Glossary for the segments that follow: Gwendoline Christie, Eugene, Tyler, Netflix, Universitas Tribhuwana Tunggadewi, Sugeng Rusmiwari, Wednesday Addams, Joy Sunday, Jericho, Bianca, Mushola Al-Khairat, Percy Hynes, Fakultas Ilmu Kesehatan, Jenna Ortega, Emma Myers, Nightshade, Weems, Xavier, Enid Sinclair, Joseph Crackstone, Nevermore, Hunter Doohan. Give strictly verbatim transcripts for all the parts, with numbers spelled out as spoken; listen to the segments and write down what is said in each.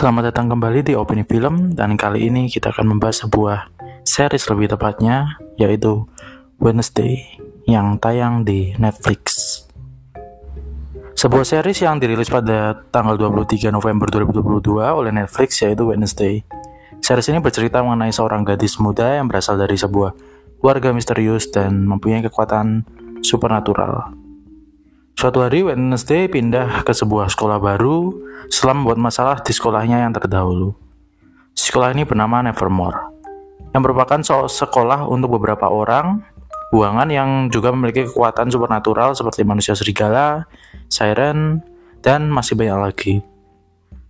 Selamat datang kembali di Opini Film, dan kali ini kita akan membahas sebuah series lebih tepatnya, yaitu Wednesday yang tayang di Netflix. Sebuah series yang dirilis pada tanggal dua puluh tiga November dua ribu dua puluh dua oleh Netflix, yaitu Wednesday. Series ini bercerita mengenai seorang gadis muda yang berasal dari sebuah warga misterius dan mempunyai kekuatan supernatural. Suatu hari, Wednesday pindah ke sebuah sekolah baru setelah membuat masalah di sekolahnya yang terdahulu. Sekolah ini bernama Nevermore, yang merupakan sekolah untuk beberapa orang buangan yang juga memiliki kekuatan supernatural seperti manusia serigala, siren, dan masih banyak lagi.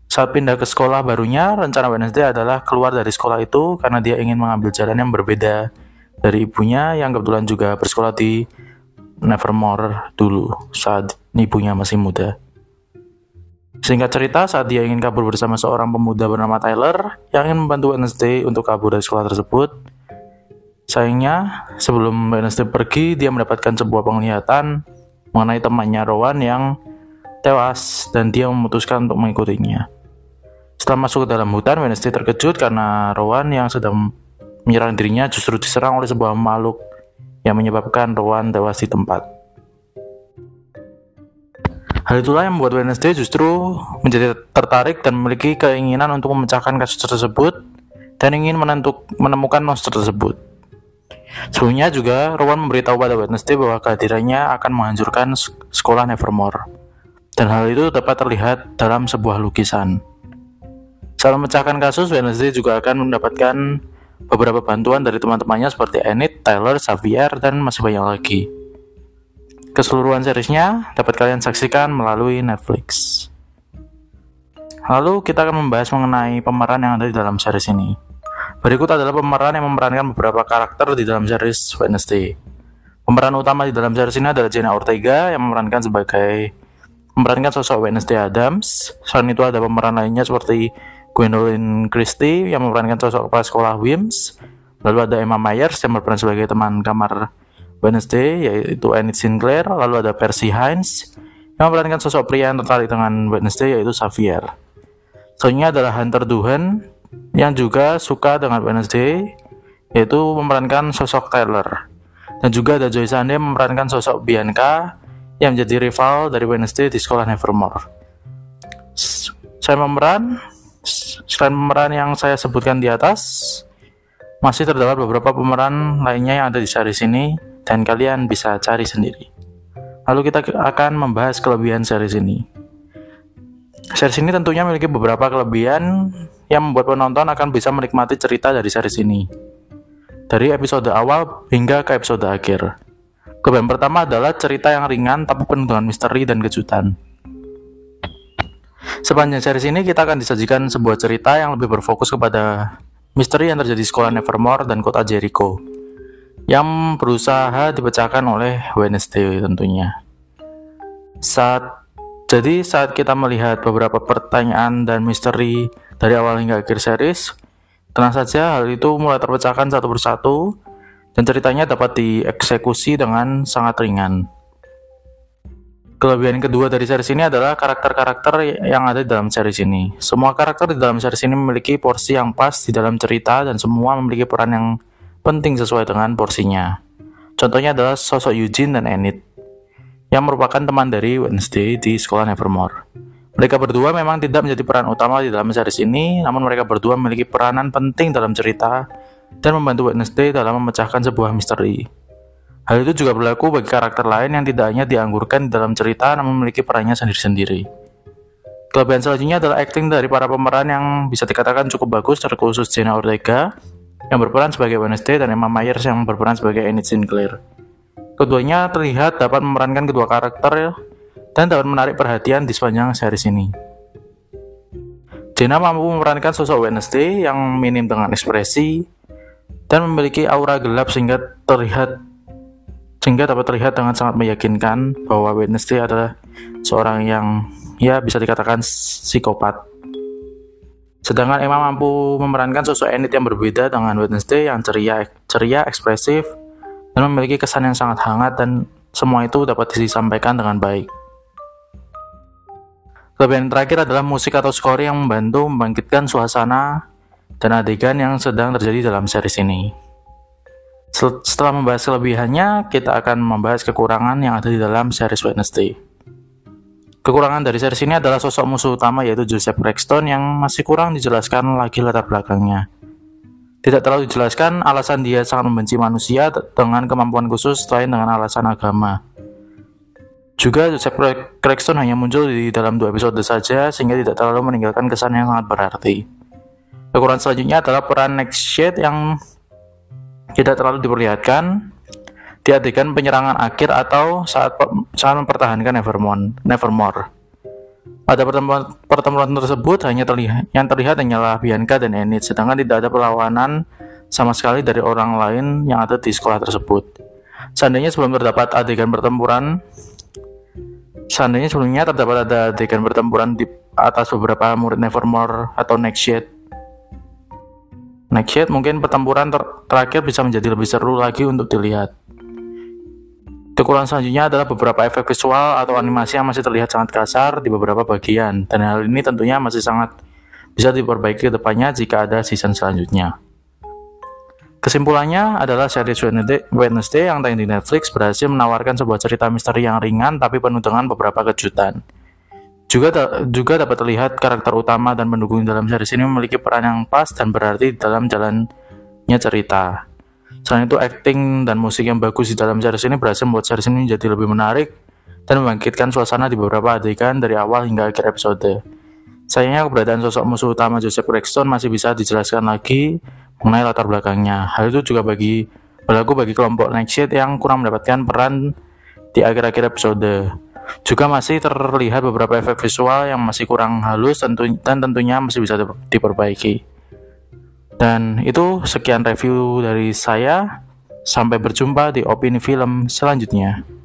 Saat pindah ke sekolah barunya, rencana Wednesday adalah keluar dari sekolah itu karena dia ingin mengambil jalan yang berbeda dari ibunya yang kebetulan juga bersekolah di Nevermore dulu saat ibunya masih muda. Singkat cerita, saat dia ingin kabur bersama seorang pemuda bernama Tyler yang ingin membantu Wednesday untuk kabur dari sekolah tersebut, sayangnya sebelum Wednesday pergi, dia mendapatkan sebuah penglihatan mengenai temannya Rowan yang tewas dan dia memutuskan untuk mengikutinya. Setelah masuk ke dalam hutan, Wednesday terkejut karena Rowan yang sedang menyerang dirinya justru diserang oleh sebuah makhluk yang menyebabkan Rowan tewas di tempat. Hal itulah yang membuat Wednesday justru menjadi tertarik dan memiliki keinginan untuk memecahkan kasus tersebut dan ingin menentuk, menemukan monster tersebut. Sebelumnya juga Rowan memberitahu pada Wednesday bahwa kehadirannya akan menghancurkan sekolah Nevermore, dan hal itu dapat terlihat dalam sebuah lukisan. Saat memecahkan kasus, Wednesday juga akan mendapatkan beberapa bantuan dari teman-temannya seperti Enid, Tyler, Xavier, dan masih banyak lagi. Keseluruhan seriesnya dapat kalian saksikan melalui Netflix. Lalu kita akan membahas mengenai pemeran yang ada di dalam series ini. Berikut adalah pemeran yang memerankan beberapa karakter di dalam series Wednesday. Pemeran utama di dalam series ini adalah Jenna Ortega yang memerankan sebagai memerankan sosok Wednesday Addams. Selain itu ada pemeran lainnya seperti Gwendoline Christie yang memerankan sosok kepala sekolah Weems. Lalu ada Emma Myers yang berperan sebagai teman kamar Wednesday, yaitu Enid Sinclair. Lalu ada Percy Hynes yang memerankan sosok pria yang tertarik dengan Wednesday, yaitu Xavier. Selanjutnya adalah Hunter Doohan yang juga suka dengan Wednesday, yaitu memerankan sosok Tyler. Dan juga ada Joy Sunday memerankan sosok Bianca yang menjadi rival dari Wednesday di sekolah Nevermore. Saya memeran Selain pemeran yang saya sebutkan di atas, masih terdapat beberapa pemeran lainnya yang ada di series ini, dan kalian bisa cari sendiri. Lalu kita akan membahas kelebihan series ini. Series ini tentunya memiliki beberapa kelebihan yang membuat penonton akan bisa menikmati cerita dari series ini, dari episode awal hingga ke episode akhir. Kelebihan pertama adalah cerita yang ringan tapi penuh dengan misteri dan kejutan. Sepanjang series ini kita akan disajikan sebuah cerita yang lebih berfokus kepada misteri yang terjadi di sekolah Nevermore dan kota Jericho, yang berusaha dipecahkan oleh Wednesday tentunya. Saat jadi saat kita melihat beberapa pertanyaan dan misteri dari awal hingga akhir series, tenang saja hal itu mulai terpecahkan satu persatu dan ceritanya dapat dieksekusi dengan sangat ringan. Kelebihan kedua dari series ini adalah karakter-karakter yang ada di dalam series ini. Semua karakter di dalam series ini memiliki porsi yang pas di dalam cerita dan semua memiliki peran yang penting sesuai dengan porsinya. Contohnya adalah sosok Eugene dan Enid, yang merupakan teman dari Wednesday di sekolah Nevermore. Mereka berdua memang tidak menjadi peran utama di dalam series ini, namun mereka berdua memiliki peranan penting dalam cerita dan membantu Wednesday dalam memecahkan sebuah misteri. Hal itu juga berlaku bagi karakter lain yang tidak hanya dianggurkan dalam cerita namun memiliki perannya sendiri-sendiri. Kelebihan selanjutnya adalah akting dari para pemeran yang bisa dikatakan cukup bagus, terkhusus Jenna Ortega yang berperan sebagai Wednesday dan Emma Myers yang berperan sebagai Enid Sinclair. Keduanya terlihat dapat memerankan kedua karakter dan dapat menarik perhatian di sepanjang series ini. Jenna mampu memerankan sosok Wednesday yang minim dengan ekspresi dan memiliki aura gelap sehingga terlihat Sehingga dapat terlihat dengan sangat meyakinkan bahwa Wednesday adalah seorang yang ya bisa dikatakan psikopat. Sedangkan Emma mampu memerankan sosok Enid yang berbeda dengan Wednesday yang ceria, ceria, ekspresif, dan memiliki kesan yang sangat hangat, dan semua itu dapat disampaikan dengan baik. Kelebihan terakhir adalah musik atau skor yang membantu membangkitkan suasana dan adegan yang sedang terjadi dalam series ini. Setelah membahas kelebihannya, kita akan membahas kekurangan yang ada di dalam series Wednesday. Kekurangan dari series ini adalah sosok musuh utama, yaitu Joseph Crackstone, yang masih kurang dijelaskan lagi latar belakangnya. Tidak terlalu dijelaskan alasan dia sangat membenci manusia dengan kemampuan khusus selain dengan alasan agama. Juga Joseph Crackstone hanya muncul di dalam dua episode saja, sehingga tidak terlalu meninggalkan kesan yang sangat berarti. Kekurangan selanjutnya adalah peran Nightshade yang tidak terlalu diperlihatkan di adegan penyerangan akhir atau saat, saat mempertahankan Nevermore. Nevermore. Pada pertemuan, pertemuan tersebut hanya terlihat, yang terlihat hanyalah Bianca dan Enid, sedangkan tidak ada perlawanan sama sekali dari orang lain yang ada di sekolah tersebut. Seandainya sebelum terdapat adegan pertempuran, seandainya sebelumnya terdapat ada adegan pertempuran di atas beberapa murid Nevermore atau Nightshade. Nightshade, mungkin pertempuran ter- terakhir bisa menjadi lebih seru lagi untuk dilihat. Kekurangan selanjutnya adalah beberapa efek visual atau animasi yang masih terlihat sangat kasar di beberapa bagian, dan hal ini tentunya masih sangat bisa diperbaiki ke depannya jika ada season selanjutnya. Kesimpulannya adalah series Wednesday yang tayang di Netflix berhasil menawarkan sebuah cerita misteri yang ringan tapi penuh dengan beberapa kejutan. Juga, da- juga dapat terlihat karakter utama dan pendukung dalam series ini memiliki peran yang pas dan berarti dalam jalannya cerita. Selain itu, akting dan musik yang bagus di dalam series ini berhasil membuat series ini menjadi lebih menarik dan membangkitkan suasana di beberapa adegan dari awal hingga akhir episode. Sayangnya keberadaan sosok musuh utama Joseph Crackstone masih bisa dijelaskan lagi mengenai latar belakangnya. Hal itu juga bagi berlaku bagi kelompok Nightshade yang kurang mendapatkan peran di akhir-akhir episode. Juga masih terlihat beberapa efek visual yang masih kurang halus tentu, dan tentunya masih bisa diperbaiki. Dan itu sekian review dari saya, sampai berjumpa di opini film selanjutnya.